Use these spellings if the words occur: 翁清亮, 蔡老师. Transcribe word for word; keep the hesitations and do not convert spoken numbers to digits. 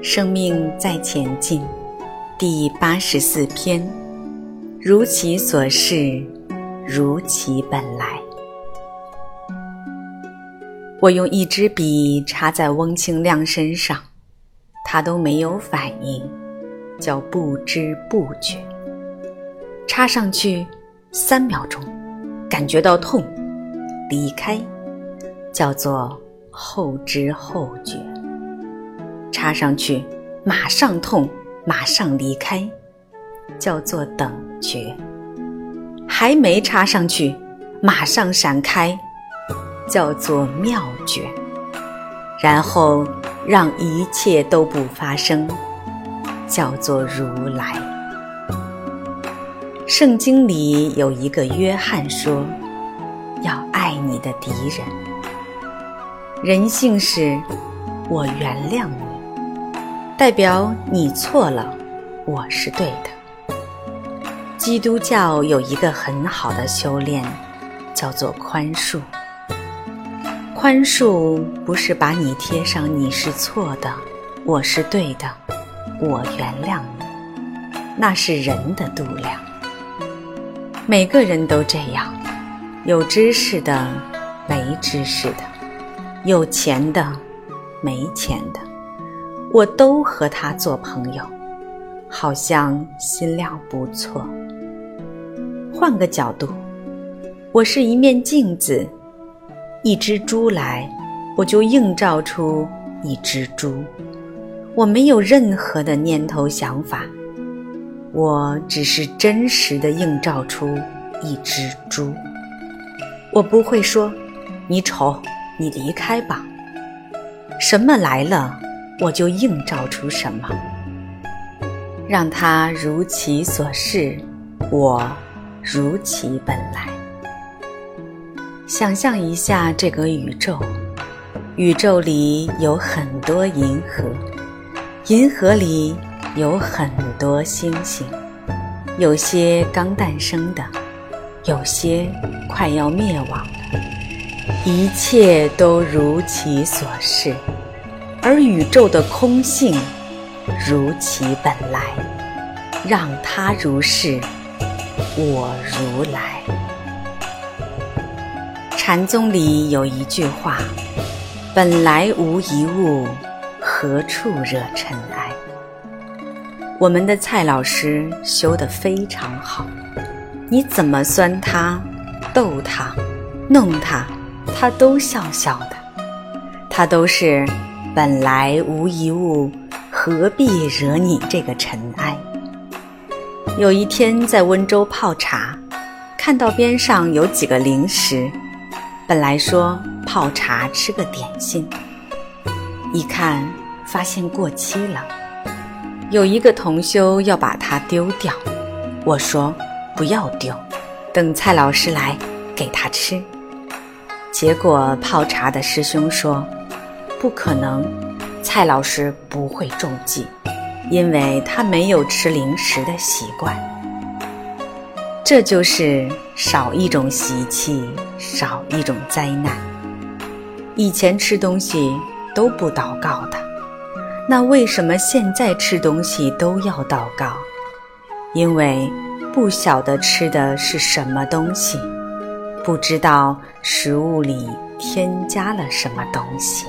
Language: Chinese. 生命在前进第八十四篇，如其所是，如其本来。我用一支笔插在翁清亮身上，他都没有反应，叫不知不觉。插上去三秒钟，感觉到痛，离开，叫做后知后觉。插上去马上痛，马上离开，叫做等觉。还没插上去马上闪开，叫做妙觉。然后让一切都不发生，叫做如来。圣经里有一个约翰说，要爱你的敌人。人性是我原谅你，代表你错了，我是对的。基督教有一个很好的修炼，叫做宽恕。宽恕不是把你贴上你是错的，我是对的，我原谅你，那是人的度量。每个人都这样，有知识的，没知识的，有钱的，没钱的，我都和他做朋友，好像心量不错。换个角度，我是一面镜子，一只猪来，我就映照出一只猪。我没有任何的念头想法，我只是真实的映照出一只猪。我不会说，你丑，你离开吧。什么来了，我就映照出什么，让它如其所是，我如其本来。想象一下这个宇宙，宇宙里有很多银河，银河里有很多星星，有些刚诞生的，有些快要灭亡的，一切都如其所是。而宇宙的空性如其本来，让它如是，我如来。禅宗里有一句话，本来无一物，何处惹尘埃。我们的蔡老师修得非常好，你怎么酸他，逗他，弄他，他都笑笑的。他都是本来无一物，何必惹你这个尘埃。有一天在温州泡茶，看到边上有几个零食，本来说泡茶吃个点心，一看发现过期了。有一个同修要把它丢掉，我说不要丢，等蔡老师来给他吃。结果泡茶的师兄说，不可能，蔡老师不会中计，因为他没有吃零食的习惯。这就是少一种习气，少一种灾难。以前吃东西都不祷告的，那为什么现在吃东西都要祷告？因为不晓得吃的是什么东西，不知道食物里添加了什么东西。